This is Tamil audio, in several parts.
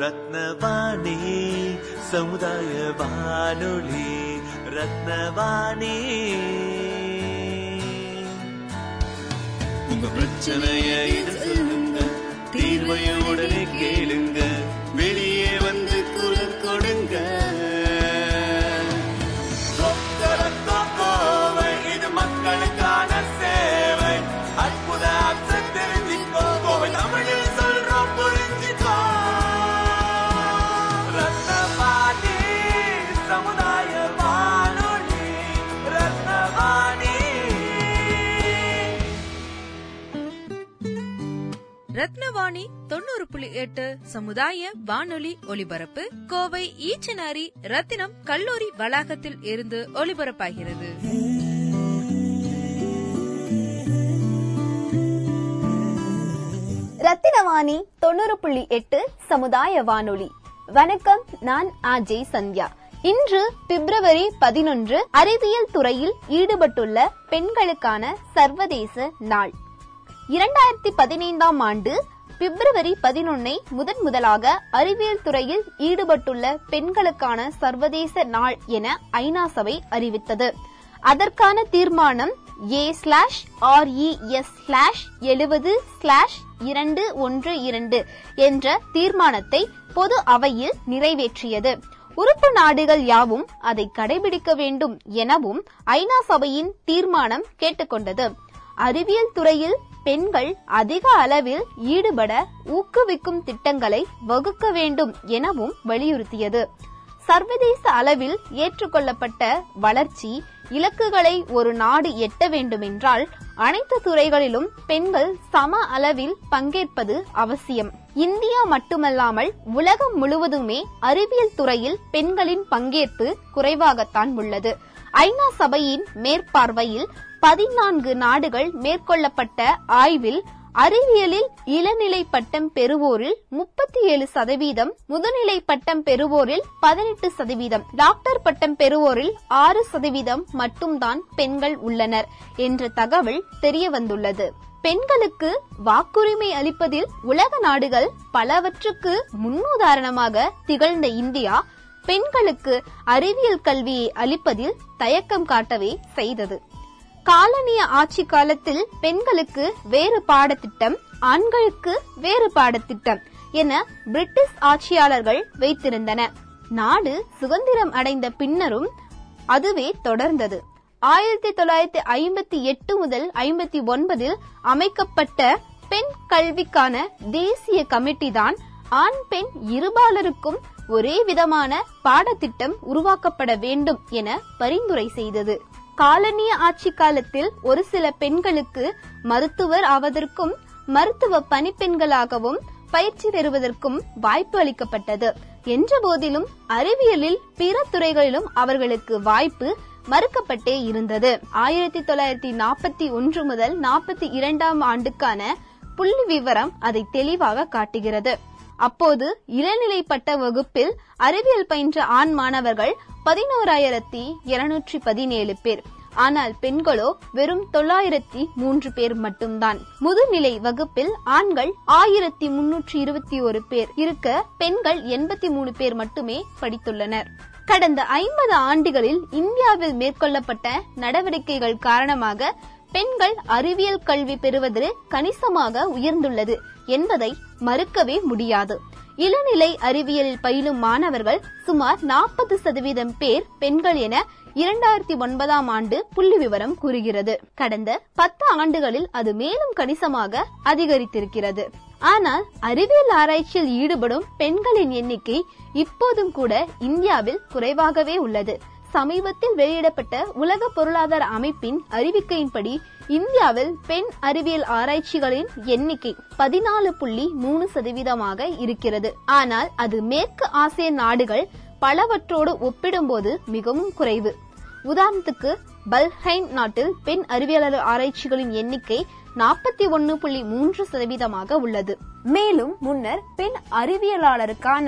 ரத்னவாணி சமுதாய வானொலி. ரத்னவாணி உங்க பிரச்சனையை சொல்லுங்க, தீர்வையுடனே கேளுங்க, வெளியே வந்து குரல் கொடுங்க. இது மக்களுக்கான சேவை. அற்புத அம்சம் தெரிஞ்சுக்கோ, தமிழில் சொல்றோம் புரிஞ்சுக்கோ. ரத்னவாணி சமுதாய வானொலி. ரத்னவாணி. ரத்னவாணி 90.8 சமுதாய வானொலி ஒலிபரப்பு கோவை ஈச்சனாரி ரத்தினம் கல்லூரி வளாகத்தில் இருந்து ஒலிபரப்பாகிறது. ரத்தினவாணி 90.8 சமுதாய வானொலி. வணக்கம், நான் ஆஜே சந்தியா. இன்று பிப்ரவரி 11 அறிவியல் துறையில் ஈடுபட்டுள்ள பெண்களுக்கான சர்வதேச நாள். 2015 பிப்ரவரி 11 முதலாக அறிவியல் துறையில் ஈடுபட்டுள்ள பெண்களுக்கான சர்வதேச நாள் என ஐநா சபை அறிவித்தது. அதற்கான தீர்மானம் A/RES/70/212 என்ற தீர்மானத்தை பொது அவையில் நிறைவேற்றியது. உறுப்பு நாடுகள் யாவும் அதை கடைபிடிக்க வேண்டும் எனவும் ஐநா சபையின் தீர்மானம் கேட்டுக்கொண்டது. அறிவியல் துறையில் பெண்கள் அதிக அளவில் ஈடுபட ஊக்குவிக்கும் திட்டங்களை வகுக்க வேண்டும் எனவும் வலியுறுத்தியது. சர்வதேச அளவில் ஏற்றுக்கொள்ளப்பட்ட வளர்ச்சி இலக்குகளை ஒரு நாடு எட்ட வேண்டுமென்றால் அனைத்து துறைகளிலும் பெண்கள் சம அளவில் பங்கேற்பது அவசியம். இந்தியா மட்டுமல்லாமல் உலகம் முழுவதுமே அறிவியல் துறையில் பெண்களின் பங்கேற்பு குறைவாகத்தான் உள்ளது. ஐநா சபையின் மேற்பார்வையில் 14 நாடுகள் மேற்கொள்ளப்பட்ட ஆய்வில் அறிவியலில் இளநிலை பட்டம் பெறுவோரில் 37%, முதுநிலை பட்டம் பெறுவோரில் 18%, டாக்டர் பட்டம் பெறுவோரில் 6% மட்டும்தான் பெண்கள் உள்ளனர் என்ற தகவல் தெரியவந்துள்ளது. பெண்களுக்கு வாக்குரிமை அளிப்பதில் உலக நாடுகள் பலவற்றுக்கு முன்னுதாரணமாக திகழ்ந்த இந்தியா பெண்களுக்கு அறிவியல் கல்வியை அளிப்பதில் தயக்கம் காட்டவே செய்தது. காலனிய ஆட்சி காலத்தில் பெண்களுக்கு வேறு பாடத்திட்டம், ஆண்களுக்கு வேறு பாடத்திட்டம் என பிரிட்டிஷ் ஆட்சியாளர்கள் வைத்திருந்தனர். நாடு சுதந்திரம் அடைந்த பின்னரும் அதுவே தொடர்ந்தது. 1958 முதல் 1959 அமைக்கப்பட்ட பெண் கல்விக்கான தேசிய கமிட்டி தான் ஆண் பெண் இருபாலருக்கும் ஒரே விதமான பாடத்திட்டம் உருவாக்கப்பட வேண்டும் என பரிந்துரை செய்தது. காலனிய ஆட்சி காலத்தில் ஒரு சில பெண்களுக்கு மருத்துவர் ஆவதற்கும் மருத்துவ பணிப்பெண்களாகவும் பயிற்சி பெறுவதற்கும் வாய்ப்பு அளிக்கப்பட்டது. என்ற போதிலும் அறிவியலில் பிற துறைகளிலும் அவர்களுக்கு வாய்ப்பு மறுக்கப்பட்டே இருந்தது. 1941 முதல் 42 ஆண்டுக்கான புள்ளி விவரம் அதை தெளிவாக காட்டுகிறது. அப்போது இளநிலை பட்ட வகுப்பில் அறிவியல் பயின்ற ஆண் மாணவர்கள் 11217 பேர். ஆனால் பெண்களோ வெறும் 903 பேர் மட்டும்தான். முதுநிலை வகுப்பில் ஆண்கள் 1321 பேர் இருக்க பெண்கள் 83 பேர் மட்டுமே படித்துள்ளனர். கடந்த 50 ஆண்டுகளில் இந்தியாவில் மேற்கொள்ளப்பட்ட நடவடிக்கைகள் காரணமாக பெண்கள் அறிவியல் கல்வி பெறுவது கணிசமாக உயர்ந்துள்ளது என்பதை மறுக்கவே முடியாது. இளநிலை அறிவியலில் பயிலும் மாணவர்கள் சுமார் 40% பேர் பெண்கள் என 2009 ஆண்டு புள்ளி விவரம் கூறுகிறது. கடந்த 10 ஆண்டுகளில் அது மேலும் கணிசமாக அதிகரித்திருக்கிறது. ஆனால் அறிவியல் ஆராய்ச்சியில் ஈடுபடும் பெண்களின் எண்ணிக்கை இப்போதும் கூட இந்தியாவில் குறைவாகவே உள்ளது. சமீபத்தில் வெளியிடப்பட்ட உலக பொருளாதார அமைப்பின் அறிவிக்கையின்படி இந்தியாவில் பெண் அறிவியல் ஆராய்ச்சிகளின் எண்ணிக்கை 14.3% இருக்கிறது. ஆனால் அது மேற்கு ஆசிய நாடுகள் பலவற்றோடு ஒப்பிடும்போது மிகவும் குறைவு. உதாரணத்துக்கு பல்ஹைன் நாட்டில் பெண் அறிவியலாளர் ஆராய்ச்சிகளின் எண்ணிக்கை 41.3% உள்ளது. மேலும் முன்னர் பெண் அறிவியலாளருக்கான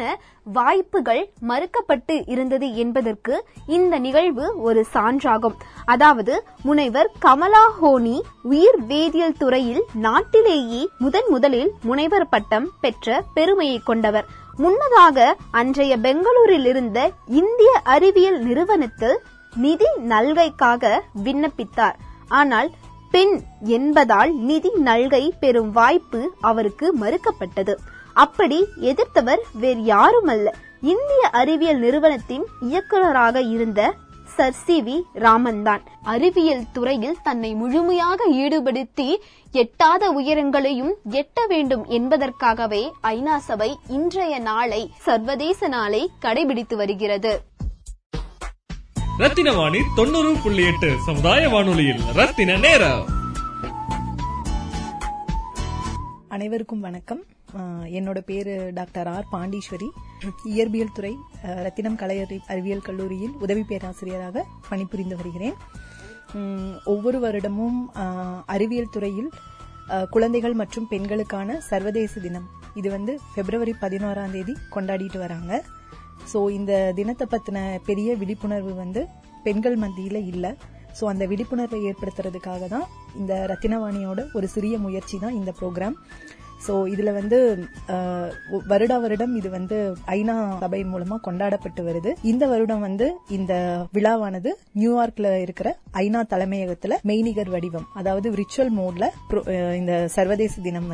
வாய்ப்புகள் மறுக்கப்பட்டு இருந்தது என்பதற்கு இந்த நிகழ்வு ஒரு சான்றாகும். அதாவது முனைவர் கமலா ஹோனி உயிர் வேதியியல் துறையில் நாட்டிலேயே முதலில் முனைவர் பட்டம் பெற்ற பெருமையை கொண்டவர். முன்னதாக அன்றைய பெங்களூரில் இருந்த இந்திய அறிவியல் நிறுவனத்தில் நிதி நல்கைக்காக விண்ணப்பித்தார். ஆனால் பெண் என்பதால் நிதி நல்கை பெறும் வாய்ப்பு அவருக்கு மறுக்கப்பட்டது. அப்படி எதிர்த்தவர் வேறு யாரும் அல்ல, இந்திய அறிவியல் நிறுவனத்தின் இயக்குநராக இருந்த சர் சி வி ராமன் தான். அறிவியல் துறையில் தன்னை முழுமையாக ஈடுபடுத்தி எட்டாத உயரங்களையும் எட்ட வேண்டும் என்பதற்காகவே ஐநா சபை இன்றைய நாளை, சர்வதேச நாளை கடைபிடித்து வருகிறது. ரத்தினவாணி 90.8 சமுதாய வானொலியில் ரத்தின நேரம். அனைவருக்கும் வணக்கம். என்னோட பேரு டாக்டர் ஆர் பாண்டீஸ்வரி. இயற்பியல் துறை, ரத்தினம் கலை அறிவியல் கல்லூரியில் உதவி பேராசிரியராக பணிபுரிந்து வருகிறேன். ஒவ்வொரு வருடமும் அறிவியல் துறையில் குழந்தைகள் மற்றும் பெண்களுக்கான சர்வதேச தினம், இது February 11 கொண்டாடிட்டு வராங்க. ஸோ இந்த தினத்தை பற்றின பெரிய விழிப்புணர்வு பெண்கள் மத்தியில் இல்லை. ஸோ அந்த விழிப்புணர்வை ஏற்படுத்துறதுக்காக தான் இந்த ரத்தினவாணியோட ஒரு சிறிய முயற்சி தான் இந்த ப்ரோக்ராம். ஸோ இதில் வருடா வருடம் இது ஐநா சபை மூலமாக கொண்டாடப்பட்டு வருது. இந்த வருடம் இந்த விழாவானது நியூயார்க்ல இருக்கிற ஐநா தலைமையகத்தில் மெய்நிகர் வடிவம், அதாவது விர்ச்சுவல் மோட்ல இந்த சர்வதேச தினம்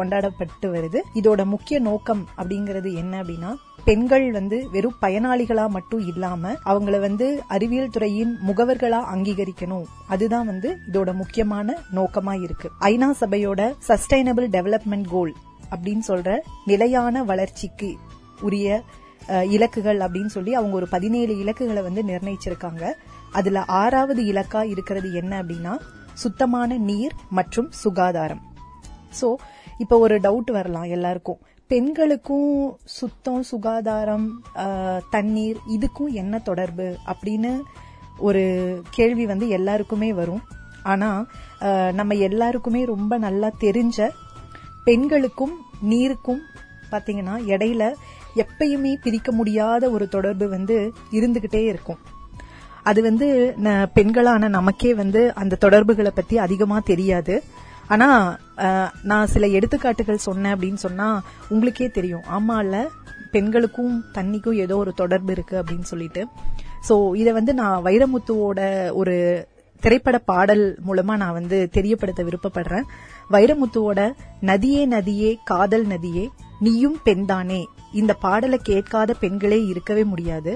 கொண்டாடப்பட்டு வருது. இதோட முக்கிய நோக்கம் அப்படிங்கிறது என்ன அப்படின்னா, பெண்கள் வெறும் பயனாளிகளா மட்டும் இல்லாம அவங்கள அறிவியல் துறையின் முகவர்களா அங்கீகரிக்கணும். அதுதான் இதோட முக்கியமான நோக்கமா இருக்கு. ஐநா சபையோட சஸ்டைனபிள் டெவலப்மெண்ட் கோல் அப்படின்னு சொல்ற நிலையான வளர்ச்சிக்கு உரிய இலக்குகள் அப்படின்னு சொல்லி அவங்க ஒரு 17 இலக்குகளை நிர்ணயிச்சிருக்காங்க. அதுல 6வது இலக்கா இருக்கிறது என்ன அப்படின்னா, சுத்தமான நீர் மற்றும் சுகாதாரம். சோ இப்ப ஒரு டவுட் வரலாம் எல்லாருக்கும், பெண்களுக்கும் சுத்தம், சுகாதாரம், தண்ணீர் இதுக்கும் என்ன தொடர்பு அப்படின்னு ஒரு கேள்வி எல்லாருக்குமே வரும். ஆனா நம்ம எல்லாருக்குமே ரொம்ப நல்லா தெரிஞ்ச பெண்களுக்கும் நீருக்கும் பாத்தீங்கன்னா இடையில எப்பயுமே பிரிக்க முடியாத ஒரு தொடர்பு இருந்துகிட்டே இருக்கும். அது பெண்களான நமக்கே அந்த தொடர்புகளை பத்தி அதிகமா தெரியாது. ஆனா நான் சில எடுத்துக்காட்டுகள் சொன்னேன் அப்படின்னு சொன்னா உங்களுக்கே தெரியும், ஆமா இல்ல, பெண்களுக்கும் தண்ணிக்கும் ஏதோ ஒரு தொடர்பு இருக்கு அப்படின்னு சொல்லிட்டு. சோ இத நான் வைரமுத்துவோட ஒரு திரைப்பட பாடல் மூலமா நான் தெரியப்படுத்த விருப்பப்படுறேன். வைரமுத்துவோட நதியே நதியே காதல் நதியே நீயும் பெண்தானே, இந்த பாடலை கேட்காத பெண்களே இருக்கவே முடியாது.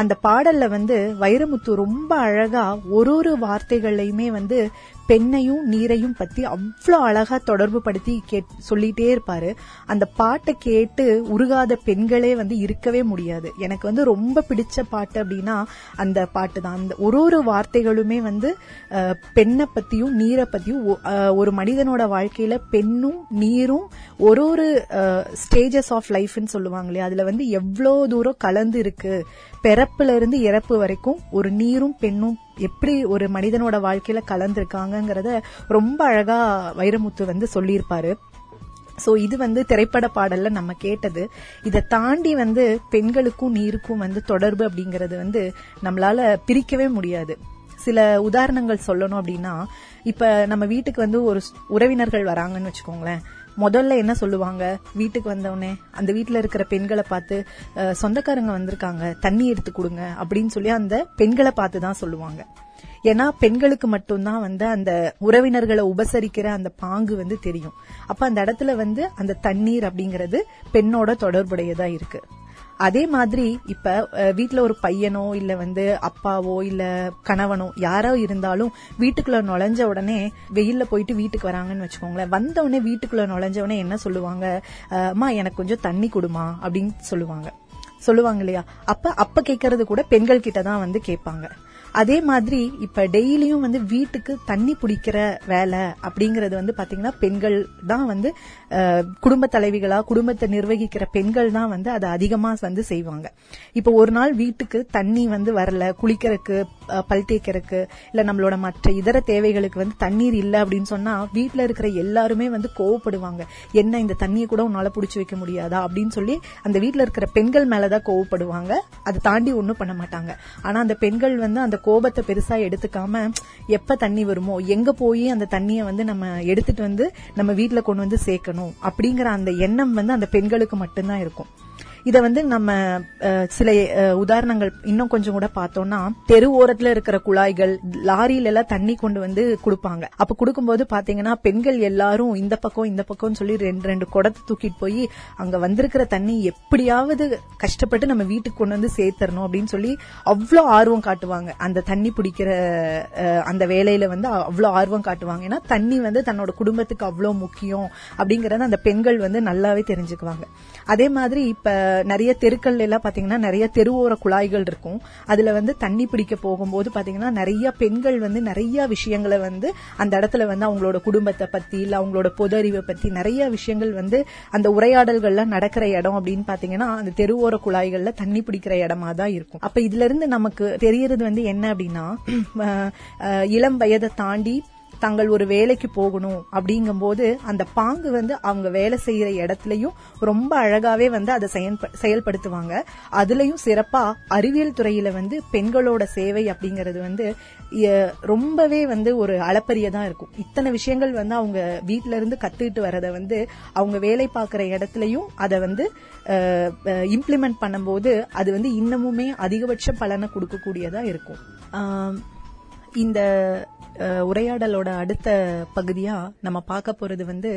அந்த பாடல்ல வைரமுத்து ரொம்ப அழகா ஒரு வார்த்தைகளையுமே பெண்ணையும் நீரையும் பத்தி அவ்வளோ அழகா தொடர்பு படுத்தி சொல்லிட்டே இருப்பாரு. அந்த பாட்டை கேட்டு உருகாத பெண்களே இருக்கவே முடியாது. எனக்கு ரொம்ப பிடிச்ச பாட்டு அப்படின்னா அந்த பாட்டு தான். அந்த ஒரு வார்த்தைகளுமே பெண்ணை பத்தியும் நீரை பத்தியும், ஒரு மனிதனோட வாழ்க்கையில பெண்ணும் நீரும் ஒரு ஸ்டேஜஸ் ஆஃப் லைஃப்ன்னு சொல்லுவாங்களே, அதுல எவ்வளோ தூரம் கலந்து இருக்கு. பிறப்புல இருந்து இறப்பு வரைக்கும் ஒரு நீரும் பெண்ணும் எப்படி ஒரு மனிதனோட வாழ்க்கையில கலந்திருக்காங்கிறத ரொம்ப அழகா வைரமுத்து சொல்லியிருப்பாரு. சோ இது திரைப்பட பாடல்ல நம்ம கேட்டது. இதை தாண்டி பெண்களுக்கும் நீருக்கும் தொடர்பு அப்படிங்கறது நம்மளால பிரிக்கவே முடியாது. சில உதாரணங்கள் சொல்லணும் அப்படின்னா, இப்ப நம்ம வீட்டுக்கு ஒரு உறவினர்கள் வராங்கன்னு வச்சுக்கோங்களேன். முதல்ல என்ன சொல்லுவாங்க, வீட்டுக்கு வந்தவொடனே அந்த வீட்டுல இருக்கிற பெண்களை பார்த்து, சொந்தக்காரங்க வந்திருக்காங்க தண்ணி எடுத்து கொடுங்க அப்படின்னு சொல்லி அந்த பெண்களை பார்த்துதான் சொல்லுவாங்க. ஏன்னா பெண்களுக்கு மட்டும்தான் அந்த உறவினர்களை உபசரிக்கிற அந்த பாங்கு தெரியும். அப்ப அந்த இடத்துல அந்த தண்ணீர் அப்படிங்கறது பெண்ணோட தொடர்புடையதா இருக்கு. அதே மாதிரி இப்ப வீட்டுல ஒரு பையனோ இல்ல அப்பாவோ இல்ல கணவனோ யாரோ இருந்தாலும் வீட்டுக்குள்ள நுழைஞ்ச உடனே, வெயில்ல போயிட்டு வீட்டுக்கு வராங்கன்னு வச்சுக்கோங்களேன், வந்த உடனே வீட்டுக்குள்ள நுழைஞ்ச உடனே என்ன சொல்லுவாங்க, அம்மா எனக்கு கொஞ்சம் தண்ணி கொடுமா அப்படின்னு சொல்லுவாங்க இல்லையா. அப்ப கேட்கறது கூட பெண்கள் கிட்டதான் கேட்பாங்க. அதே மாதிரி இப்ப டெய்லியும் வந்து வீட்டுக்கு தண்ணி பிடிக்கிற வேலை அப்படிங்கறது வந்து பாத்தீங்கன்னா பெண்கள் தான் வந்து குடும்ப தலைவிகளா குடும்பத்தை நிர்வகிக்கிற பெண்கள் தான் வந்து அதை அதிகமா வந்து செய்வாங்க. இப்ப ஒரு நாள் வீட்டுக்கு தண்ணி வந்து வரல, குளிக்கிறதுக்கு பல் தேய்க்கிறதுக்கு இல்ல நம்மளோட மற்ற இதர தேவைகளுக்கு வந்து தண்ணீர் இல்ல அப்படின்னு சொன்னா வீட்டுல இருக்கிற எல்லாருமே வந்து கோவப்படுவாங்க. என்ன இந்த தண்ணியை கூட உன்னால புடிச்சு வைக்க முடியாதா அப்படின்னு சொல்லி அந்த வீட்டுல இருக்கிற பெண்கள் மேலதான் கோவப்படுவாங்க. அதை தாண்டி ஒண்ணும் பண்ண மாட்டாங்க. ஆனா அந்த பெண்கள் வந்து அந்த கோபத்தை பெருசா எடுத்துக்காம எப்ப தண்ணி வருமோ எங்க போய் அந்த தண்ணியை வந்து நம்ம எடுத்துட்டு வந்து நம்ம வீட்டுல கொண்டு வந்து சேர்க்கணும் அப்படிங்கிற அந்த எண்ணம் வந்து அந்த பெண்களுக்கு மட்டும்தான் இருக்கும். இதை வந்து நம்ம சில உதாரணங்கள் இன்னும் கொஞ்சம் கூட பார்த்தோம்னா, தெரு ஓரத்துல இருக்கிற குழாய்கள் லாரியில எல்லாம் தண்ணி கொண்டு வந்து கொடுப்பாங்க. அப்ப கொடுக்கும்போது பாத்தீங்கன்னா பெண்கள் எல்லாரும் இந்த பக்கம் சொல்லி ரெண்டு ரெண்டு குடத்தை தூக்கிட்டு போய் அங்க வந்திருக்கிற தண்ணி எப்படியாவது கஷ்டப்பட்டு நம்ம வீட்டுக்கு கொண்டு வந்து சேர்த்தரணும் அப்படின்னு சொல்லி அவ்வளோ ஆர்வம் காட்டுவாங்க. அந்த தண்ணி பிடிக்கிற அந்த வேலையில வந்து அவ்வளோ ஆர்வம் காட்டுவாங்க. ஏன்னா தண்ணி வந்து தன்னோட குடும்பத்துக்கு அவ்வளோ முக்கியம் அப்படிங்கறத அந்த பெண்கள் வந்து நல்லாவே தெரிஞ்சுக்குவாங்க. அதே மாதிரி இப்ப நிறைய தெருக்கள்ல எல்லாம் பாத்தீங்கன்னா நிறைய தெருவோர குழாய்கள் இருக்கும். அதுல வந்து தண்ணி பிடிக்க போகும்போது பாத்தீங்கன்னா நிறைய பெண்கள் வந்து நிறைய விஷயங்களை வந்து அந்த இடத்துல வந்து அவங்களோட குடும்பத்தை பத்தி இல்ல அவங்களோட பொது அறிவை பத்தி நிறைய விஷயங்கள் வந்து அந்த உரையாடல்கள்லாம் நடக்கிற இடம் அப்படின்னு பாத்தீங்கன்னா அந்த தெருவோர குழாய்கள்ல தண்ணி பிடிக்கிற இடமா தான் இருக்கும். அப்ப இதுல இருந்து நமக்கு தெரியறது வந்து என்ன அப்படின்னா, இளம் வயதை தாண்டி தாங்கள் ஒரு வேலைக்கு போகணும் அப்படிங்கும்போது அந்த பாங்கு வந்து அவங்க வேலை செய்யற இடத்துலயும் ரொம்ப அழகாவே வந்து அதை செயல்படுத்துவாங்க. அதுலயும் சிறப்பா அறிவியல் துறையில வந்து பெண்களோட சேவை அப்படிங்கறது வந்து ரொம்பவே வந்து ஒரு அளப்பரியதான் இருக்கும். இத்தனை விஷயங்கள் வந்து அவங்க வீட்டுல இருந்து கத்துக்கிட்டு வர்றதை வந்து அவங்க வேலை பார்க்கிற இடத்துலயும் அதை வந்து இம்ப்ளிமெண்ட் பண்ணும்போது அது வந்து இன்னமுமே அதிகபட்ச பலனை கொடுக்கக்கூடியதா இருக்கும். இந்த உரையாடலோட அடுத்த பகுதியா நம்ம பார்க்க போறது வந்து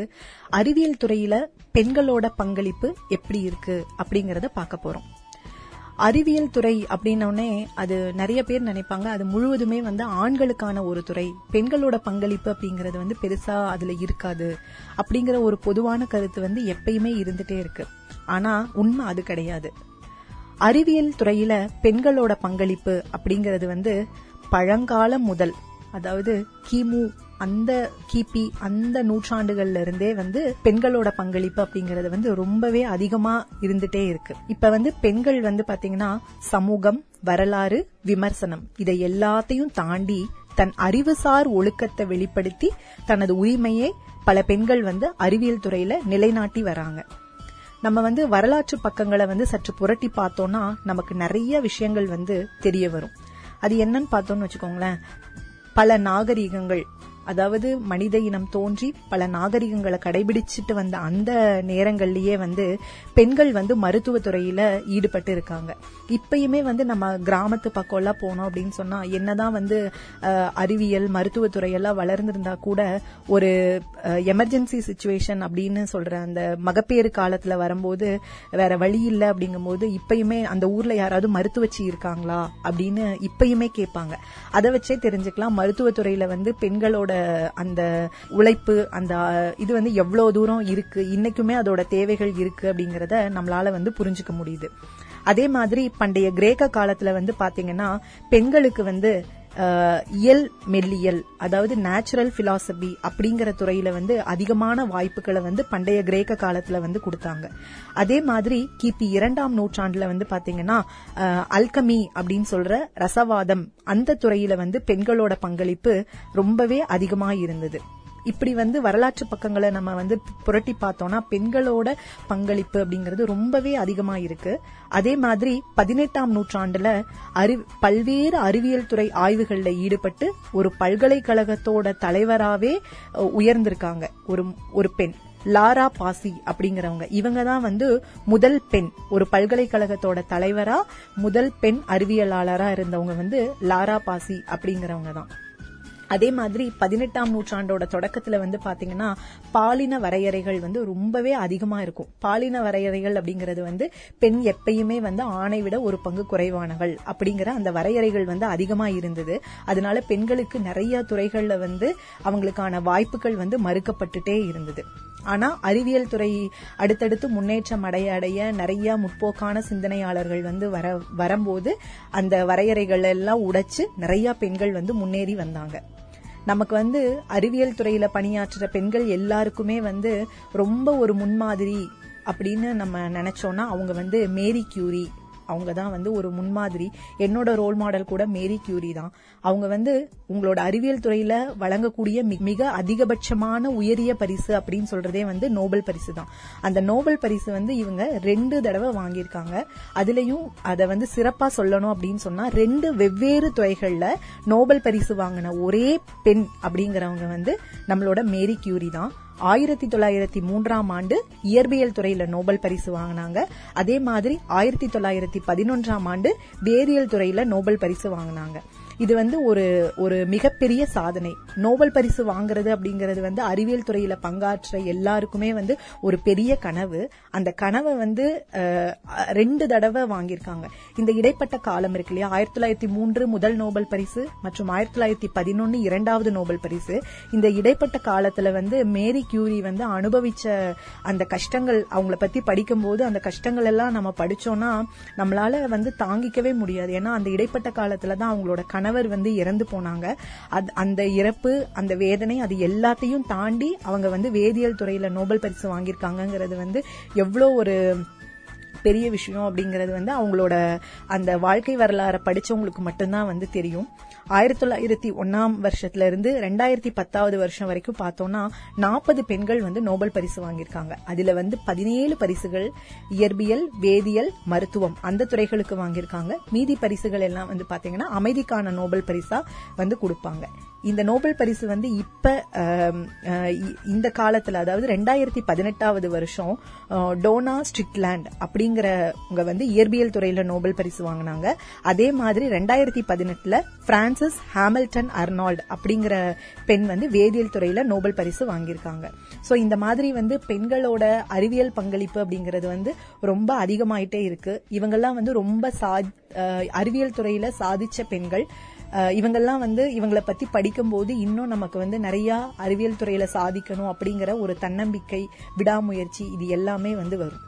அறிவியல் துறையில பெண்களோட பங்களிப்பு எப்படி இருக்கு அப்படிங்கறத பார்க்க போறோம். அறிவியல் துறை அப்படின்னே அது நிறைய பேர் நினைப்பாங்க அது முழுவதுமே வந்து ஆண்களுக்கான ஒரு துறை, பெண்களோட பங்களிப்பு அப்படிங்கறது வந்து பெருசா அதுல இருக்காது அப்படிங்கிற ஒரு பொதுவான கருத்து வந்து எப்பயுமே இருந்துட்டே இருக்கு. ஆனா உண்மை அது கிடையாது. அறிவியல் துறையில பெண்களோட பங்களிப்பு அப்படிங்கறது வந்து பழங்காலம் முதல், அதாவது கிபி அந்த நூற்றாண்டுகள்ல இருந்தே வந்து பெண்களோட பங்களிப்பு அப்படிங்கறது வந்து ரொம்பவே அதிகமா இருந்துட்டே இருக்கு. இப்ப வந்து பெண்கள் வந்து பாத்தீங்கன்னா சமூகம், வரலாறு, விமர்சனம் இதை எல்லாத்தையும் தாண்டி தன் அறிவுசார் ஒழுக்கத்தை வெளிப்படுத்தி தனது உரிமையை பல பெண்கள் வந்து அறிவியல் துறையில நிலைநாட்டி வராங்க. நம்ம வந்து வரலாற்று பக்கங்களை வந்து சற்று புரட்டி பார்த்தோம்னா நமக்கு நிறைய விஷயங்கள் வந்து தெரிய வரும். அது என்னன்னு பார்த்தோம்னு வச்சுக்கோங்களேன், பல நாகரிகங்கள், அதாவது மனித இனம் தோன்றி பல நாகரிகங்களை கடைபிடிச்சிட்டு வந்த அந்த நேரங்கள்லயே வந்து பெண்கள் வந்து மருத்துவ துறையில ஈடுபட்டு இருக்காங்க. இப்பயுமே வந்து நம்ம கிராமத்து பக்கம் எல்லாம் போனோம் அப்படின்னு சொன்னா என்னதான் வந்து அறிவியல் மருத்துவ துறையெல்லாம் வளர்ந்திருந்தா கூட ஒரு எமர்ஜென்சி சிச்சுவேஷன் அப்படின்னு சொல்ற அந்த மகப்பேறு காலத்துல வரும்போது வேற வழி இல்லை அப்படிங்கும் போது இப்பயுமே அந்த ஊர்ல யாராவது மருத்துவச்சி இருக்காங்களா அப்படின்னு இப்பயுமே கேட்பாங்க. அதை வச்சே தெரிஞ்சுக்கலாம் மருத்துவ துறையில வந்து பெண்களோட அந்த உழைப்பு அந்த இது வந்து எவ்வளவு தூரம் இருக்கு, இன்னைக்குமே அதோட தேவைகள் இருக்கு அப்படிங்கறத நம்மளால வந்து புரிஞ்சுக்க முடியுது. அதே மாதிரி பண்டைய கிரேக்க காலத்துல வந்து பாத்தீங்கன்னா பெண்களுக்கு வந்து இயல் மெல்லியல், அதாவது நேச்சுரல் பிலாசபி அப்படிங்கிற துறையில வந்து அதிகமான வாய்ப்புகளை வந்து பண்டைய கிரேக்க காலத்துல வந்து கொடுத்தாங்க. அதே மாதிரி கிபி 2ஆம் நூற்றாண்டுல வந்து பாத்தீங்கன்னா அல்கமி அப்படின்னு சொல்ற ரசவாதம் அந்த துறையில வந்து பெண்களோட பங்களிப்பு ரொம்பவே அதிகமா இருந்தது. இப்படி வந்து வரலாற்று பக்கங்களை நம்ம வந்து புரட்டி பார்த்தோம்னா பெண்களோட பங்களிப்பு அப்படிங்கிறது ரொம்பவே அதிகமா இருக்கு. அதே மாதிரி 18ஆம் நூற்றாண்டுல பல்வேறு அறிவியல் துறை ஆய்வுகள்ல ஈடுபட்டு ஒரு பல்கலைக்கழகத்தோட தலைவராவே உயர்ந்திருக்காங்க ஒரு பெண், லாரா பாசி அப்படிங்கிறவங்க. இவங்கதான் வந்து முதல் பெண், ஒரு பல்கலைக்கழகத்தோட தலைவரா முதல் பெண் அறிவியலாளரா இருந்தவங்க வந்து லாரா பாசி அப்படிங்கிறவங்க தான். அதே மாதிரி 18ஆம் நூற்றாண்டோட தொடக்கத்துல வந்து பாத்தீங்கன்னா பாலின வரையறைகள் வந்து ரொம்பவே அதிகமா இருக்கும். பாலின வரையறைகள் அப்படிங்கறது வந்து பெண் எப்பயுமே வந்து ஆணை விட ஒரு பங்கு குறைவானவள் அப்படிங்கிற அந்த வரையறைகள் வந்து அதிகமா இருந்தது. அதனால பெண்களுக்கு நிறைய துறைகள்ல வந்து அவங்களுக்கான வாய்ப்புகள் வந்து மறுக்கப்பட்டுட்டே இருந்தது. ஆனா அறிவியல் துறை அடுத்தடுத்து முன்னேற்றம் அடைய அடைய நிறைய முற்போக்கான சிந்தனையாளர்கள் வந்து வரும்போது அந்த வரையறைகள் எல்லாம் உடைச்சு நிறைய பெண்கள் வந்து முன்னேறி வந்தாங்க. நமக்கு வந்து அறிவியல் துறையில பணியாற்றுற பெண்கள் எல்லாருக்குமே வந்து ரொம்ப ஒரு முன்மாதிரி அப்படின்னு நம்ம நினைச்சோம்னா அவங்க வந்து மேரி கியூரி, அவங்க தான் வந்து ஒரு முன்மாதிரி. என்னோட ரோல் மாடல் கூட மேரி கியூரி தான். அவங்க வந்து உங்களோட அறிவியல் துறையில வழங்கக்கூடிய மிக அதிகபட்சமான உயரிய பரிசு அப்படின்னு சொல்றதே வந்து நோபல் பரிசு தான். அந்த நோபல் பரிசு வந்து இவங்க 2 தடவை வாங்கியிருக்காங்க. அதுலயும் அதை வந்து சிறப்பா சொல்லணும் அப்படின்னு சொன்னா 2 வெவ்வேறு துறைகள்ல நோபல் பரிசு வாங்கின ஒரே பெண் அப்படிங்கிறவங்க வந்து நம்மளோட மேரி கியூரி தான். 1903ஆம் ஆண்டு இயற்பியல் துறையில நோபல் பரிசு வாங்கினாங்க. அதே மாதிரி 1911ஆம் ஆண்டு வேதியியல் துறையில நோபல் பரிசு வாங்கினாங்க. இது வந்து ஒரு ஒரு மிகப்பெரிய சாதனை. நோபல் பரிசு வாங்குறது அப்படிங்கறது வந்து அறிவியல் துறையில பங்காற்ற எல்லாருக்குமே வந்து ஒரு பெரிய கனவு. அந்த கனவை வந்து 2 தடவை வாங்கியிருக்காங்க. இந்த இடைப்பட்ட காலம் இருக்கு இல்லையா, 1903 முதல் நோபல் பரிசு மற்றும் 1911 2வது நோபல் பரிசு. இந்த இடைப்பட்ட காலத்துல வந்து மேரி கியூரி வந்து அனுபவிச்ச அந்த கஷ்டங்கள், அவங்கள பத்தி படிக்கும் போது அந்த கஷ்டங்கள் எல்லாம் நம்ம படிச்சோம்னா நம்மளால வந்து தாங்கிக்கவே முடியாது. ஏன்னா அந்த இடைப்பட்ட காலத்துலதான் அவங்களோட கணவர் வந்து இறந்து போனாங்க. அந்த இறப்பு, அந்த வேதனை, அது எல்லாத்தையும் தாண்டி அவங்க வந்து வேதியியல் துறையில நோபல் பரிசு வாங்கியிருக்காங்கிறது வந்து எவ்வளோ ஒரு பெரிய விஷயம் அப்படிங்கிறது வந்து அவங்களோட அந்த வாழ்க்கை வரலாறை படிச்சவங்களுக்கு மட்டும்தான் வந்து தெரியும். 1901ஆம் வருஷத்துல இருந்து 2010ஆவது வருஷம் வரைக்கும் பார்த்தோம்னா 40 பெண்கள் வந்து நோபல் பரிசு வாங்கியிருக்காங்க. அதுல வந்து 17 பரிசுகள் இயற்பியல், வேதியியல், மருத்துவம் அந்த துறைகளுக்கு வாங்கியிருக்காங்க. மீதி பரிசுகள் எல்லாம் வந்து பாத்தீங்கன்னா அமைதிக்கான நோபல் பரிசா வந்து கொடுப்பாங்க. இந்த நோபல் பரிசு வந்து இப்ப இந்த காலத்துல, அதாவது 2018ஆவது வருஷம் டோனா ஸ்ட்ரிக்லாண்ட் அப்படிங்கிறவங்க வந்து இயற்பியல் துறையில நோபல் பரிசு வாங்கினாங்க. அதே மாதிரி 2018ல பிரான்சஸ் ஹாமில்டன் அர்னால்ட் அப்படிங்கிற பெண் வந்து வேதியியல் துறையில நோபல் பரிசு வாங்கியிருக்காங்க. சோ இந்த மாதிரி வந்து பெண்களோட அறிவியல் பங்களிப்பு அப்படிங்கிறது வந்து ரொம்ப அதிகமாயிட்டே இருக்கு. இவங்கெல்லாம் வந்து ரொம்ப அறிவியல் துறையில சாதிச்ச பெண்கள். இவங்கெல்லாம் வந்து இவங்களை பத்தி படிக்கும்போது இன்னும் நமக்கு வந்து நிறைய அறிவியல் துறையில சாதிக்கணும் அப்படிங்கிற ஒரு தன்னம்பிக்கை, விடாமுயற்சி இது எல்லாமே வந்து வரும்.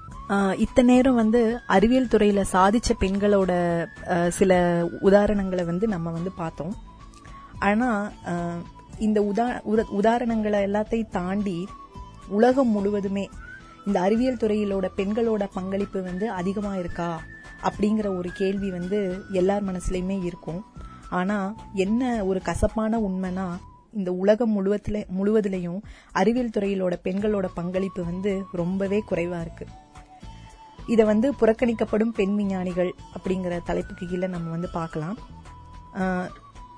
இத்தனை நேரம் வந்து அறிவியல் துறையில சாதிச்ச பெண்களோட சில உதாரணங்களை வந்து நம்ம வந்து பார்த்தோம். ஆனா இந்த உதாரணங்களை எல்லாத்தையும் தாண்டி உலகம் முழுவதுமே இந்த அறிவியல் துறையிலோட பெண்களோட பங்களிப்பு வந்து அதிகமா இருக்கா அப்படிங்கிற ஒரு கேள்வி வந்து எல்லார் மனசுலயுமே இருக்கும். ஆனா என்ன ஒரு கசப்பான உண்மைனா, இந்த உலகம் முழுவதிலையும் அறிவியல் துறையிலோட பெண்களோட பங்களிப்பு வந்து ரொம்பவே குறைவா இருக்கு. இதை வந்து புறக்கணிக்கப்படும் பெண் விஞ்ஞானிகள் அப்படிங்கிற தலைப்புக்கு கீழே நம்ம வந்து பார்க்கலாம்.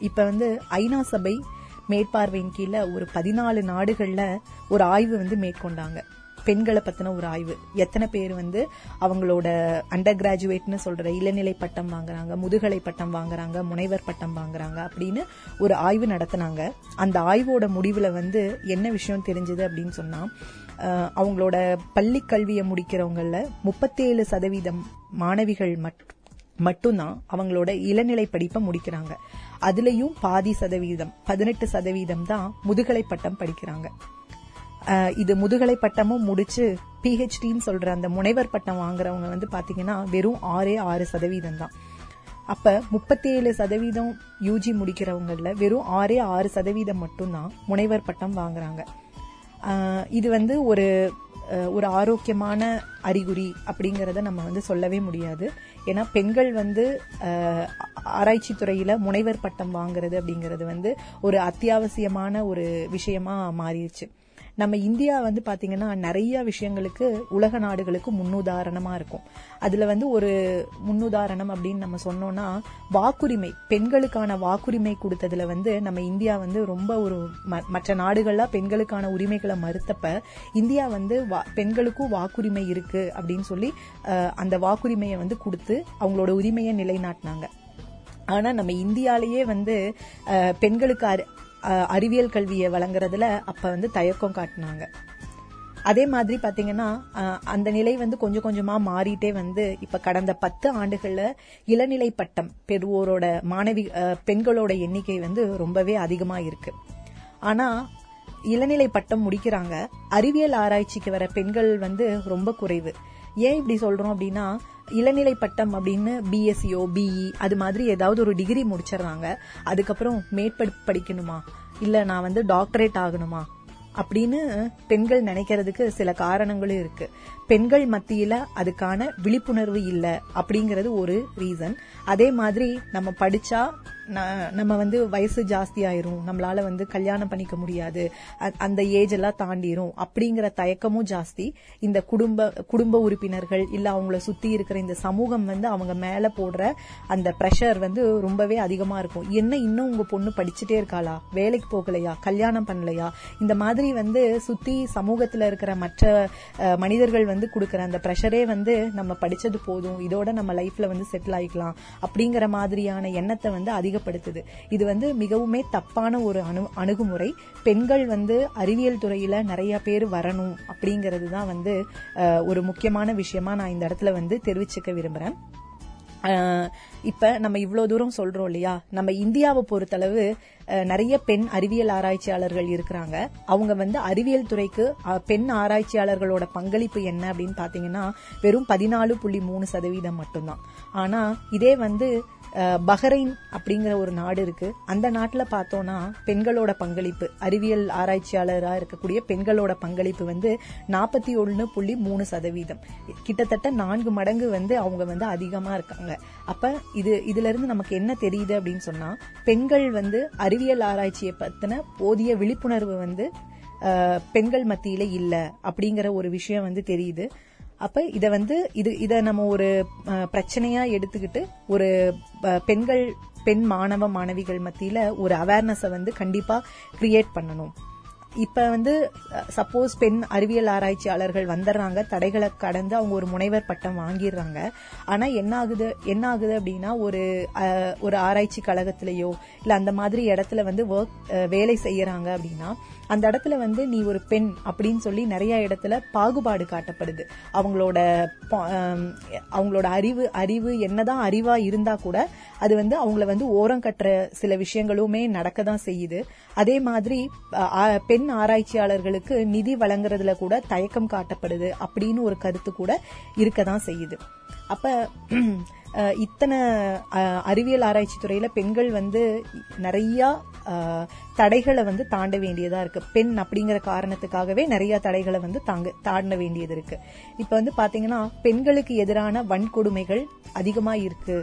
இப்ப வந்து ஐநா சபை மேற்பார்வையின் கீழே ஒரு 14 நாடுகள்ல ஒரு ஆய்வு வந்து மேற்கொண்டாங்க. பெண்களை பத்தின ஒரு ஆய்வு. எத்தனை பேர் வந்து அவங்களோட அண்டர் கிராஜுவேட்னு சொல்ற இளநிலை பட்டம் வாங்குறாங்க, முதுகலை பட்டம் வாங்குறாங்க, முனைவர் பட்டம் வாங்குறாங்க அப்படின்னு ஒரு ஆய்வு நடத்தினாங்க. அந்த ஆய்வோட முடிவுல வந்து என்ன விஷயம் தெரிஞ்சது அப்படின்னு சொன்னா, அவங்களோட பள்ளி கல்வியை முடிக்கிறவங்கள 37% மாணவிகள் மட்டும்தான் அவங்களோட இளநிலை படிப்பை முடிக்கிறாங்க. அதுலயும் பாதி சதவீதம் 18% தான் முதுகலை பட்டம் படிக்கிறாங்க. இது முதுகலை பட்டமும் முடிச்சு பிஹெச்டின்னு சொல்ற அந்த முனைவர் பட்டம் வாங்குறவங்க வந்து பாத்தீங்கன்னா வெறும் 6% தான். அப்ப 37% யூஜி முடிக்கிறவங்கல வெறும் 6% மட்டும்தான் முனைவர் பட்டம் வாங்குறாங்க. இது வந்து ஒரு ஒரு ஆரோக்கியமான அறிகுறி அப்படிங்கறத நம்ம வந்து சொல்லவே முடியாது. ஏன்னா பெண்கள் வந்து ஆராய்ச்சி துறையில முனைவர் பட்டம் வாங்குறது அப்படிங்கறது வந்து ஒரு அத்தியாவசியமான ஒரு விஷயமா மாறிடுச்சு. நம்ம இந்தியா வந்து பாத்தீங்கன்னா நிறைய விஷயங்களுக்கு உலக நாடுகளுக்கு முன்னுதாரணமா இருக்கும். அதுல வந்து ஒரு முன்னுதாரணம் அப்படின்னு நம்ம சொன்னோம்னா வாக்குரிமை, பெண்களுக்கான வாக்குரிமை கொடுத்ததுல வந்து நம்ம இந்தியா வந்து ரொம்ப ஒரு மற்ற நாடுகள்லாம் பெண்களுக்கான உரிமைகளை மறுத்தப்ப இந்தியா வந்து பெண்களுக்கும் வாக்குரிமை இருக்கு அப்படின்னு சொல்லி அந்த வாக்குரிமையை வந்து கொடுத்து அவங்களோட உரிமையை நிலைநாட்டினாங்க. ஆனா நம்ம இந்தியாலேயே வந்து பெண்களுக்கு அறிவியல் கல்வியை வழங்குறதுல அப்ப வந்து தயக்கம் காட்டினாங்க. அதே மாதிரி பாத்தீங்கன்னா அந்த நிலை வந்து கொஞ்சம் கொஞ்சமா மாறிட்டே வந்து இப்ப கடந்த 10 ஆண்டுகள்ல இளநிலை பட்டம் பெறுவோரோட பெண்களோட எண்ணிக்கை வந்து ரொம்பவே அதிகமா இருக்கு. ஆனா இளநிலை பட்டம் முடிக்கிறாங்க, அறிவியல் ஆராய்ச்சிக்கு வர பெண்கள் வந்து ரொம்ப குறைவு. ஏன் இப்படி சொல்றோம் அப்படின்னா, இளநிலை பட்டம் அப்படின்னு பிஎஸ்சியோ பிஇ அது மாதிரி ஏதாவது ஒரு டிகிரி முடிச்சிடறாங்க. அதுக்கப்புறம் மேற்படிப்பு படிக்கணுமா, இல்ல நான் வந்து டாக்டரேட் ஆகணுமா அப்படின்னு பெண்கள் நினைக்கிறதுக்கு சில காரணங்களும் இருக்கு. பெண்கள் மத்தியில அதுக்கான விழிப்புணர்வு இல்ல அப்படிங்கறது ஒரு ரீசன். அதே மாதிரி நம்ம படிச்சா நம்ம வந்து வயசு ஜாஸ்தி ஆயிரும், நம்மளால வந்து கல்யாணம் பண்ணிக்க முடியாது, அந்த ஏஜ் எல்லாம் தாண்டிரும் அப்படிங்கிற தயக்கமும் ஜாஸ்தி. இந்த குடும்ப உறுப்பினர்கள் இல்ல அவங்கள சுத்தி இருக்கிற இந்த சமூகம் வந்து அவங்க மேல போடுற அந்த பிரஷர் வந்து ரொம்பவே அதிகமா இருக்கும். என்ன இன்னும் உங்க பொண்ணு படிச்சுட்டே இருக்காளா, வேலைக்கு போகலையா, கல்யாணம் பண்ணலையா, இந்த மாதிரி வந்து சுத்தி சமூகத்துல இருக்கிற மற்ற மனிதர்கள் வந்து கொடுக்கற அந்த பிரஷரே வந்து நம்ம படிச்சது போதும், இதோட நம்ம லைஃப்ல வந்து செட்டில் ஆயிக்கலாம் அப்படிங்கிற மாதிரியான எண்ணத்தை வந்து அதிக. இது வந்து மிகவுமே தப்பான ஒரு அணுகுமுறை. பெண்கள் வந்து அறிவியல் துறையில நிறைய பேர் வரணும் அப்படிங்கிறது தான் வந்து ஒரு முக்கியமான விஷயமா நான் இந்த இடத்துல வந்து தெரிவிச்சுக்க விரும்புறேன். இப்ப நம்ம இவ்வளவு தூரம் சொல்றோம் இல்லையா, நம்ம இந்தியாவை பொறுத்தளவு நிறைய பெண் அறிவியல் ஆராய்ச்சியாளர்கள் இருக்கிறாங்க. அவங்க வந்து அறிவியல் துறைக்கு பெண் ஆராய்ச்சியாளர்களோட பங்களிப்பு என்ன அப்படின்னு பாத்தீங்கன்னா வெறும் 14.3% மட்டும்தான். ஆனா இதே வந்து பஹ்ரைன் அப்படிங்கிற ஒரு நாடு இருக்கு, அந்த நாட்டுல பார்த்தோம்னா பெண்களோட பங்களிப்பு, அறிவியல் ஆராய்ச்சியாளரா இருக்கக்கூடிய பெண்களோட பங்களிப்பு வந்து 41.3%, கிட்டத்தட்ட 4 மடங்கு வந்து அவங்க வந்து அதிகமா இருக்காங்க. அப்ப இதுல இருந்து நமக்கு என்ன தெரியுது அப்படின்னு சொன்னா, பெண்கள் வந்து அறிவியல் ஆராய்ச்சியை பத்தின போதிய விழிப்புணர்வு வந்து பெண்கள் மத்தியில இல்ல அப்படிங்கிற ஒரு விஷயம் வந்து தெரியுது. அப்ப இத வந்து இத நம்ம ஒரு பிரச்சனையா எடுத்துக்கிட்டு ஒரு பெண் மாணவ மாணவிகள் மத்தியில ஒரு அவேர்னஸ் வந்து கண்டிப்பா கிரியேட் பண்ணணும். இப்ப வந்து சப்போஸ் பெண் அறிவியல் ஆராய்ச்சியாளர்கள் வந்துடுறாங்க, தடைகளை கடந்து அவங்க ஒரு முனைவர் பட்டம் வாங்கிடுறாங்க. ஆனா என்ன ஆகுது அப்படின்னா, ஒரு ஆராய்ச்சி கழகத்திலயோ இல்ல அந்த மாதிரி இடத்துல வந்து வேலை செய்யறாங்க அப்படின்னா அந்த இடத்துல வந்து நீ ஒரு பெண் அப்படின்னு சொல்லி நிறைய இடத்துல பாகுபாடு காட்டப்படுது. அவங்களோட அறிவு என்னதான் அறிவா இருந்தா கூட அது வந்து அவங்கள வந்து ஓரம் கட்டுற சில விஷயங்களுமே நடக்கதான் செய்யுது. அதே மாதிரி பெண் ஆராய்ச்சியாளர்களுக்கு நிதி வழங்குறதுல கூட தயக்கம் காட்டப்படுது அப்படின்னு ஒரு கருத்து கூட இருக்கதான் செய்யுது. அப்ப இத்தனை அறிவியல் ஆராய்ச்சி துறையில பெண்கள் வந்து நிறைய தடைகளை வந்து தாண்ட வேண்டியதா இருக்கு. பெண் அப்படிங்கிற காரணத்துக்காகவே நிறைய தடைகளை வந்து தாண்ட வேண்டியது இருக்கு. இப்ப வந்து பாத்தீங்கன்னா பெண்களுக்கு எதிரான வன்கொடுமைகள் அதிகமா இருக்கு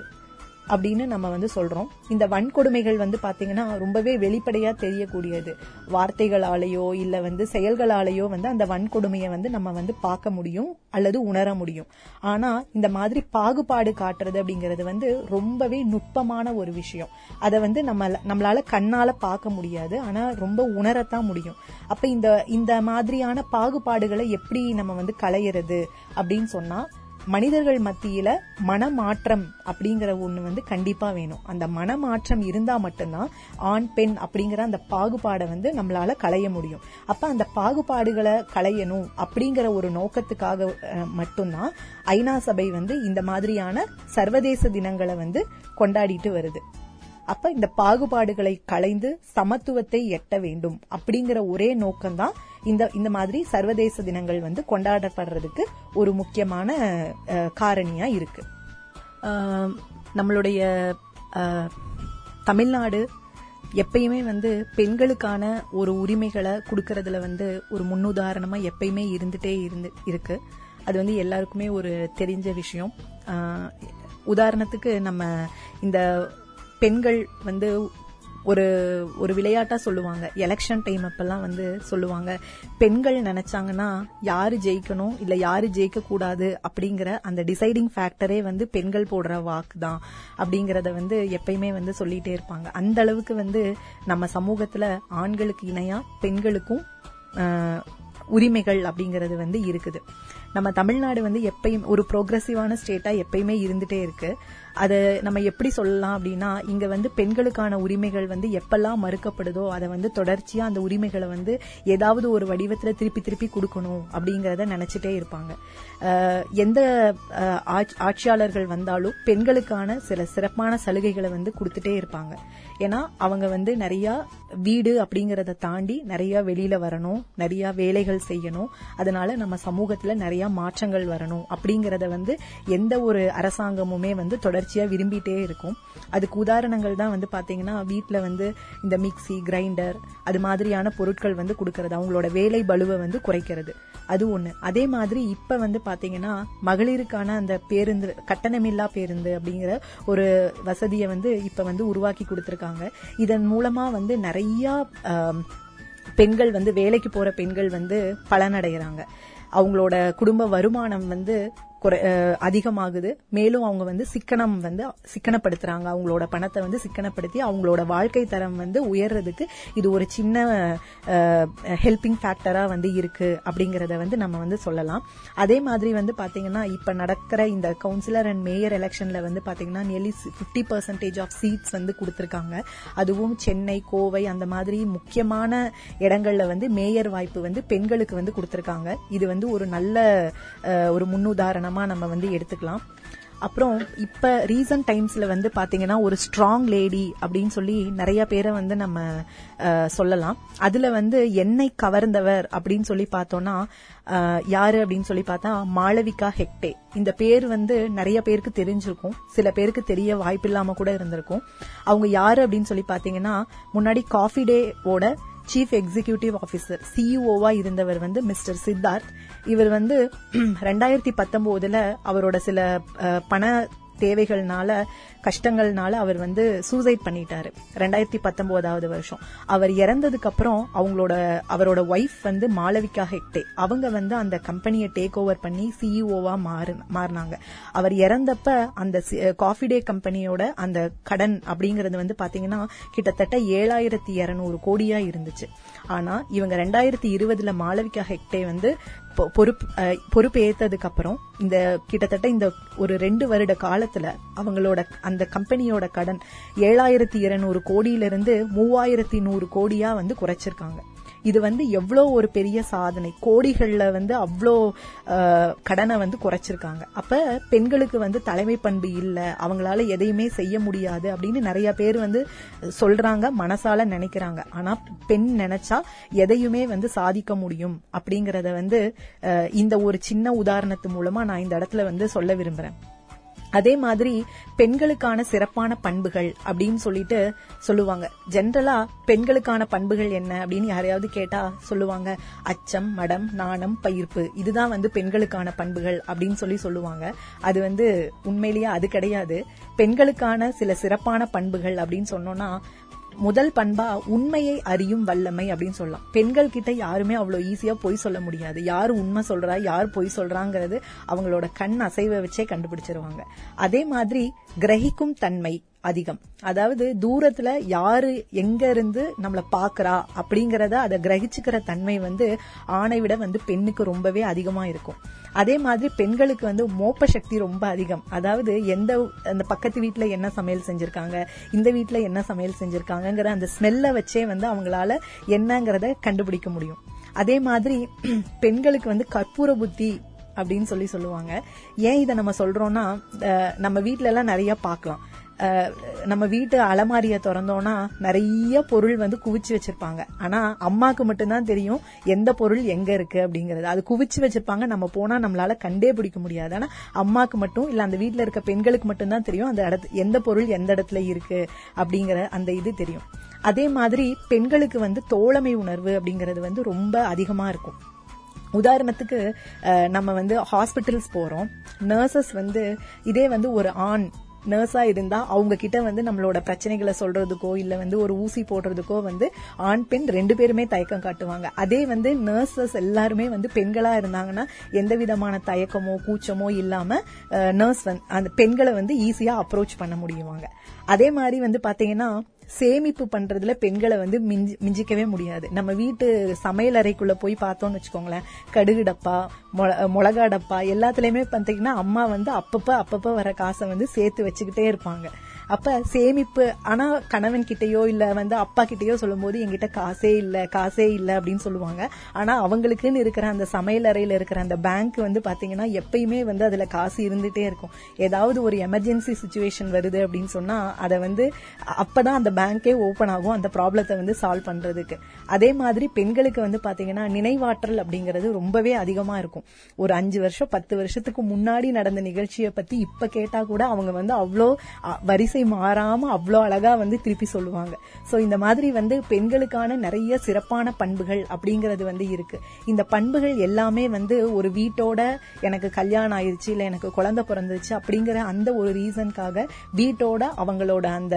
அப்படின்னு நம்ம வந்து சொல்றோம். இந்த வன்கொடுமைகள் வந்து பாத்தீங்கன்னா ரொம்பவே வெளிப்படையா தெரியக்கூடியது, வார்த்தைகளாலேயோ இல்ல வந்து செயல்களாலேயோ வந்து அந்த வன்கொடுமையை வந்து நம்ம வந்து பார்க்க முடியும் அல்லது உணர முடியும். ஆனா இந்த மாதிரி பாகுபாடு காட்டுறது அப்படிங்கறது வந்து ரொம்பவே நுட்பமான ஒரு விஷயம். அதை வந்து நம்மளால கண்ணால பார்க்க முடியாது, ஆனா ரொம்ப உணரத்தான் முடியும். அப்ப இந்த மாதிரியான பாகுபாடுகளை எப்படி நம்ம வந்து களையிறது அப்படின்னு சொன்னா, மனிதர்கள் மத்தியில மனமாற்றம் அப்படிங்கிற ஒண்ணு வந்து கண்டிப்பா வேணும். அந்த மனமாற்றம் இருந்தா மட்டும்தான் ஆண் பெண் அப்படிங்கிற அந்த பாகுபாடை வந்து நம்மளால களைய முடியும். அப்ப அந்த பாகுபாடுகளை களையணும் அப்படிங்கிற ஒரு நோக்கத்துக்காக மட்டும்தான் ஐநா சபை வந்து இந்த மாதிரியான சர்வதேச தினங்களை வந்து கொண்டாடிட்டு வருது. அப்ப இந்த பாகுபாடுகளை களைந்து சமத்துவத்தை எட்ட வேண்டும் அப்படிங்கிற ஒரே நோக்கம்தான் இந்த மாதிரி சர்வதேச தினங்கள் வந்து கொண்டாடப்படுறதுக்கு ஒரு முக்கியமான காரணியா இருக்கு. நம்மளுடைய தமிழ்நாடு எப்பயுமே வந்து பெண்களுக்கான ஒரு உரிமைகளை கொடுக்கறதுல வந்து ஒரு முன்னுதாரணமா எப்பயுமே இருந்துட்டே இருக்கு. அது வந்து எல்லாருக்குமே ஒரு தெரிஞ்ச விஷயம். உதாரணத்துக்கு நம்ம இந்த பெண்கள் வந்து ஒரு விளையாட்டா சொல்லுவாங்க, எலெக்ஷன் டைம் அப்பெல்லாம் வந்து சொல்லுவாங்க, பெண்கள் நினைச்சாங்கன்னா யாரு ஜெயிக்கணும் இல்ல யாரு ஜெயிக்க கூடாது அப்படிங்கிற அந்த டிசைடிங் ஃபேக்டரே வந்து பெண்கள் போடுற வாக்கு தான் அப்படிங்கறத வந்து எப்பயுமே வந்து சொல்லிட்டே இருப்பாங்க. அந்த அளவுக்கு வந்து நம்ம சமூகத்துல ஆண்களுக்கு இணையா பெண்களுக்கும் உரிமைகள் அப்படிங்கறது வந்து இருக்குது. நம்ம தமிழ்நாடு வந்து எப்பயும் ஒரு ப்ரோக்ரஸிவான ஸ்டேட்டா எப்பயுமே இருந்துட்டே இருக்கு. அதை நம்ம எப்படி சொல்லலாம் அப்படின்னா, இங்க வந்து பெண்களுக்கான உரிமைகள் வந்து எப்பெல்லாம் மறுக்கப்படுதோ அதை வந்து தொடர்ச்சியா அந்த உரிமைகளை வந்து ஏதாவது ஒரு வடிவத்துல திருப்பி திருப்பி கொடுக்கணும் அப்படிங்கறத நினைச்சிட்டே இருப்பாங்க. எந்த ஆட்சியாளர்கள் வந்தாலும் பெண்களுக்கான சில சிறப்பான சலுகைகளை வந்து கொடுத்துட்டே இருப்பாங்க. ஏன்னா அவங்க வந்து நிறைய வீடு அப்படிங்கறத தாண்டி நிறைய வெளியில வரணும், நிறைய வேலைகள் செய்யணும், அதனால நம்ம சமூகத்துல நிறைய மாற்றங்கள் வரணும் அப்படிங்கறத வந்து எந்த ஒரு அரசாங்கமுமே வந்து தொடர்ச்சியா விரும்பிட்டே இருக்கும். அதுக்கு உதாரணங்கள் தான் வந்து பாத்தீங்கன்னா வீட்டுல வந்து இந்த மிக்சி, கிரைண்டர் அது மாதிரியான பொருட்கள் வந்து கொடுக்கறது, அவங்களோட வேலை பளுவை வந்து குறைக்கிறது, அது ஒண்ணு. அதே மாதிரி இப்ப வந்து பாத்தீங்கன்னா மகளிருக்கான அந்த பேருந்து, கட்டணமில்லா பேருந்து அப்படிங்கிற ஒரு வசதியை வந்து இப்ப வந்து உருவாக்கி கொடுத்திருக்காங்க. இதன் மூலமா வந்து நிறைய பெண்கள் வந்து வேலைக்கு போற பெண்கள் வந்து பலனடைகிறாங்க. அவங்களோட குடும்ப வருமானம் வந்து அதிகமாகுது. மேலும் அவங்க வந்து சிக்கனப்படுத்துறாங்க, அவங்களோட பணத்தை வந்து சிக்கனப்படுத்தி அவங்களோட வாழ்க்கை தரம் வந்து உயர்றதுக்கு இது ஒரு சின்ன ஹெல்பிங் ஃபேக்டரா வந்து இருக்கு அப்படிங்கறத வந்து நம்ம வந்து சொல்லலாம். அதே மாதிரி வந்து பாத்தீங்கன்னா இப்ப நடக்கிற இந்த கவுன்சிலர் அண்ட் மேயர் எலெக்ஷன்ல வந்து பாத்தீங்கன்னா நியர்லி 50% ஆஃப் சீட்ஸ் வந்து கொடுத்திருக்காங்க. அதுவும் சென்னை, கோவை அந்த மாதிரி முக்கியமான இடங்கள்ல வந்து மேயர் வாய்ப்பு வந்து பெண்களுக்கு வந்து கொடுத்திருக்காங்க. இது வந்து ஒரு நல்ல ஒரு முன்னுதாரணம் நம்ம வந்து எடுத்துக்கலாம். அப்புறம் இப்ப ரீசன்ட் டைம்ஸ்ல வந்து பாத்தீங்கன்னா ஒரு ஸ்ட்ராங் லேடி அப்படின்னு சொல்லி நிறைய பேரை வந்து நம்ம சொல்லலாம். அதுல வந்து என்னை கவர்ந்தவர் அப்படின்னு சொல்லி பார்த்தோம்னா யாரு அப்படின்னு சொல்லி பார்த்தா மாளவிகா ஹெக்டே. இந்த பேர் வந்து நிறைய பேருக்கு தெரிஞ்சிருக்கும், சில பேருக்கு தெரிய வாய்ப்பு இல்லாம கூட இருந்திருக்கும். அவங்க யாரு அப்படின்னு சொல்லி பாத்தீங்கன்னா முன்னாடி காஃபி டேவோட சீஃப் எக்ஸிகியூட்டிவ் ஆபிசர், சிஇஓவா இருந்தவர் வந்து மிஸ்டர் சித்தார்த். இவர் வந்து 2019 அவரோட சில பண தேவைகள்னால, கஷ்டங்கள்னால அவர் வந்து சூசைட் பண்ணிட்டாரு 2019 வருஷம். அவர் இறந்ததுக்கு அப்புறம் அவரோட ஒய்ஃப் வந்து மாளவிகா ஹெக்டே, அவங்க வந்து அந்த கம்பெனியை டேக் ஓவர் பண்ணி சிஇஓவா மாறினாங்க. அவர் இறந்தப்ப அந்த காஃபி டே கம்பெனியோட அந்த கடன் அப்படிங்கறது வந்து பாத்தீங்கன்னா கிட்டத்தட்ட 7,200 கோடியா இருந்துச்சு. ஆனா இவங்க 2020 மாளவிகா ஹெக்டே வந்து பொறுப்பேற்றதுக்கு அப்புறம் இந்த கிட்டத்தட்ட இந்த ஒரு 2 வருட காலத்துல அவங்களோட அந்த கம்பெனியோட கடன் 7,200 கோடியிலிருந்து 3,100 கோடியா வந்து குறைச்சிருக்காங்க. இது வந்து எவ்வளோ ஒரு பெரிய சாதனை, கோடிகள்ல வந்து அவ்வளோ கடனை வந்து குறைச்சிருக்காங்க. அப்ப பெண்களுக்கு வந்து தலைமை பண்பு இல்ல, அவங்களால எதையுமே செய்ய முடியாது அப்படின்னு நிறைய பேர் வந்து சொல்றாங்க, மனசால நினைக்கிறாங்க. ஆனா பெண் நினைச்சா எதையுமே வந்து சாதிக்க முடியும் அப்படிங்கறத வந்து இந்த ஒரு சின்ன உதாரணத்து மூலமா நான் இந்த இடத்துல வந்து சொல்ல விரும்புறேன். அதே மாதிரி பெண்களுக்கான சிறப்பான பண்புகள் அப்படின்னு சொல்லிட்டு சொல்லுவாங்க. ஜென்ரலா பெண்களுக்கான பண்புகள் என்ன அப்படின்னு யாரையாவது கேட்டா சொல்லுவாங்க அச்சம், மடம், நாணம், பயிர்ப்பு, இதுதான் வந்து பெண்களுக்கான பண்புகள் அப்படின்னு சொல்லி சொல்லுவாங்க. அது வந்து உண்மையிலேயே அது கிடையாது. பெண்களுக்கான சில சிறப்பான பண்புகள் அப்படின்னு சொன்னோம்னா முதல் பண்பா உண்மையை அறியும் வல்லமை அப்படின்னு சொல்லலாம். பெண்கள் கிட்ட யாருமே அவ்வளவு ஈஸியா பொய் சொல்ல முடியாது. யாரு உண்மை சொல்றா, யார் பொய் சொல்றாங்கிறது அவங்களோட கண் அசைவை வச்சே கண்டுபிடிச்சிருவாங்க. அதே மாதிரி கிரகிக்கும் தன்மை அதிகம், அதாவது தூரத்துல யாரு எங்க இருந்து நம்மள பாக்குறா அப்படிங்கறத அதை கிரகிச்சுக்கிற தன்மை வந்து ஆணை விட வந்து பெண்ணுக்கு ரொம்பவே அதிகமா இருக்கும். அதே மாதிரி பெண்களுக்கு வந்து மோப்ப சக்தி ரொம்ப அதிகம், அதாவது அந்த பக்கத்து வீட்டுல என்ன சமையல் செஞ்சிருக்காங்க, இந்த வீட்டுல என்ன சமையல் செஞ்சிருக்காங்கிற அந்த ஸ்மெல்ல வச்சே வந்து அவங்களால என்னங்கறத கண்டுபிடிக்க முடியும். அதே மாதிரி பெண்களுக்கு வந்து கற்பூர புத்தி அப்படின்னு சொல்லி சொல்லுவாங்க. ஏன் இதை நம்ம சொல்றோம்னா, நம்ம வீட்டுல எல்லாம் நிறைய பாக்கலாம். நம்ம வீட்டு அலமாரிய திறந்தோம்னா நிறைய பொருள் வந்து குவிச்சு வச்சிருப்பாங்க. ஆனா அம்மாக்கு மட்டும்தான் தெரியும் எந்த பொருள் எங்க இருக்கு அப்படிங்கறது. அது குவிச்சு வச்சிருப்பாங்க, நம்ம போனா நம்மளால கண்டே பிடிக்க முடியாது. ஆனா அம்மாக்கு மட்டும் இல்ல அந்த வீட்டுல இருக்க பெண்களுக்கு மட்டும்தான் தெரியும் அந்த இடத்துல எந்த பொருள் எந்த இடத்துல இருக்கு அப்படிங்கிற அந்த இது தெரியும். அதே மாதிரி பெண்களுக்கு வந்து தோழமை உணர்வு அப்படிங்கறது வந்து ரொம்ப அதிகமா இருக்கும். உதாரணத்துக்கு நம்ம வந்து ஹாஸ்பிட்டல்ஸ் போறோம், நர்சஸ் வந்து இதே வந்து ஒரு ஆண் நர்ஸா இருந்தா அவங்க கிட்ட வந்து நம்மளோட பிரச்சனைகளை சொல்றதுக்கோ இல்ல வந்து ஒரு ஊசி போடுறதுக்கோ வந்து ஆண் பெண் 2 பேருமே தயக்கம் காட்டுவாங்க. அதே வந்து நர்சஸ் எல்லாருமே வந்து பெண்களா இருந்தாங்கன்னா எந்த விதமான தயக்கமோ கூச்சமோ இல்லாம நர்ஸ் அந்த பெண்களை வந்து ஈஸியா அப்ரோச் பண்ண முடியுவாங்க. அதே மாதிரி வந்து பாத்தீங்கன்னா சேமிப்பு பண்றதுல பெண்களை வந்து மிஞ்சிக்கவே முடியாது. நம்ம வீட்டு சமையல் அறைக்குள்ள போய் பார்த்தோம்னு வச்சுக்கோங்களேன், கடுகு டப்பா, மிளகா டப்பா எல்லாத்துலயுமே பாத்தீங்கன்னா அம்மா வந்து அப்பப்ப வர காசை வந்து சேர்த்து வச்சுக்கிட்டே இருப்பாங்க. அப்ப சேமிப்பு, ஆனா கணவன் கிட்டயோ இல்ல வந்து அப்பா கிட்டயோ சொல்லும் போது என்கிட்ட காசே இல்ல அப்படின்னு சொல்லுவாங்க. ஆனா அவங்களுக்குன்னு இருக்கிற அந்த சமையல் அறையில இருக்கிற அந்த பேங்க் வந்து பாத்தீங்கன்னா எப்பயுமே வந்து அதுல காசு இருந்துட்டே இருக்கும். ஏதாவது ஒரு எமர்ஜென்சி சுச்சுவேஷன் வருது அப்படின்னு சொன்னா அதை வந்து அப்பதான் அந்த பேங்கே ஓபன் ஆகும் அந்த ப்ராப்ளத்தை வந்து சால்வ் பண்றதுக்கு. அதே மாதிரி பெண்களுக்கு வந்து பாத்தீங்கன்னா நினைவாற்றல் அப்படிங்கறது ரொம்பவே அதிகமா இருக்கும். ஒரு 5 வருஷம் 10 வருஷத்துக்கு முன்னாடி நடந்த நிகழ்ச்சியை பத்தி இப்ப கேட்டா கூட அவங்க வந்து அவ்வளோ வரிசை மாறாம அவ்வளோ அழகா வந்து திருப்பி சொல்லுவாங்க. சோ இந்த மாதிரி வந்து பெண்களுக்கான நிறைய சிறப்பான பண்புகள் அப்படிங்கறது வந்து இருக்கு. இந்த பண்புகள் எல்லாமே வந்து ஒரு வீட்டோட எனக்கு கல்யாணம் ஆயிடுச்சு இல்ல எனக்கு குழந்தை பிறந்துச்சு அப்படிங்கிற அந்த ஒரு ரீசனுக்காக வீட்டோட அவங்களோட அந்த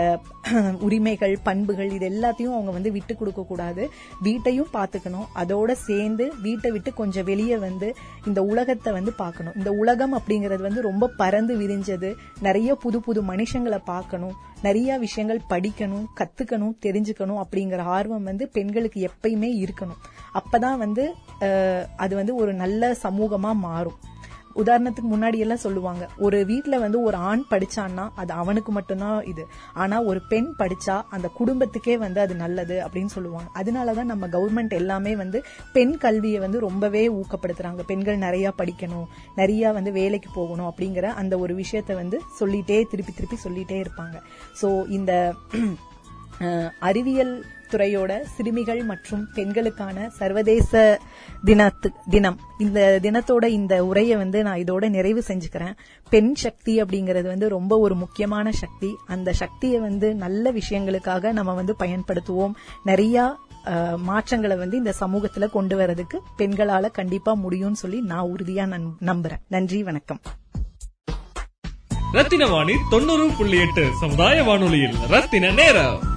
உரிமைகள் பண்புகள் இது எல்லாத்தையும் அவங்க வந்து விட்டு கொடுக்க கூடாது. வீட்டையும் பாத்துக்கணும், அதோட சேர்ந்து வீட்டை விட்டு கொஞ்சம் வெளியே வந்து இந்த உலகத்தை வந்து பார்க்கணும். இந்த உலகம் அப்படிங்கறது வந்து ரொம்ப பறந்து விரிஞ்சது, நிறைய புது புது மனுஷங்களை பார்க்கணும், நிறைய விஷயங்கள் படிக்கணும், கத்துக்கணும், தெரிஞ்சுக்கணும் அப்படிங்கிற ஆர்வம் வந்து பெண்களுக்கு எப்பயுமே இருக்கணும். அப்பதான் வந்து அது வந்து ஒரு நல்ல சமூகமா மாறும். உதாரணத்துக்கு முன்னாடி எல்லாம் சொல்லுவாங்க, ஒரு வீட்டுல வந்து ஒரு ஆண் படிச்சான்னா அது அவனுக்கு மட்டும்தான் இது, ஆனா ஒரு பெண் படிச்சா அந்த குடும்பத்துக்கே வந்து அது நல்லது அப்படின்னு சொல்லுவாங்க. அதனாலதான் நம்ம கவர்மெண்ட் எல்லாமே வந்து பெண் கல்வியை வந்து ரொம்பவே ஊக்கப்படுத்துறாங்க. பெண்கள் நிறைய படிக்கணும், நிறைய வந்து வேலைக்கு போகணும் அப்படிங்கிற அந்த ஒரு விஷயத்த வந்து திருப்பி சொல்லிட்டே இருப்பாங்க. சோ இந்த அறிவியல் துறையோட சிறுமிகள் மற்றும் பெண்களுக்கான சர்வதேச தினம், இந்த தினத்தோட இந்த உரையை வந்து நான் இதோட நிறைவு செஞ்சுக்கிறேன். பெண் சக்தி அப்படிங்கறது வந்து ரொம்ப ஒரு முக்கியமான சக்தி. அந்த சக்தியை வந்து நல்ல விஷயங்களுக்காக நம்ம வந்து பயன்படுத்துவோம். நிறைய மாற்றங்களை வந்து இந்த சமூகத்துல கொண்டு வரதுக்கு பெண்களால கண்டிப்பா முடியும்னு சொல்லி நான் உறுதியா நம்புறேன். நன்றி, வணக்கம். ரத்தினவாணி 90.8 சமுதாய வானொலியில் ரத்தின நேரம்.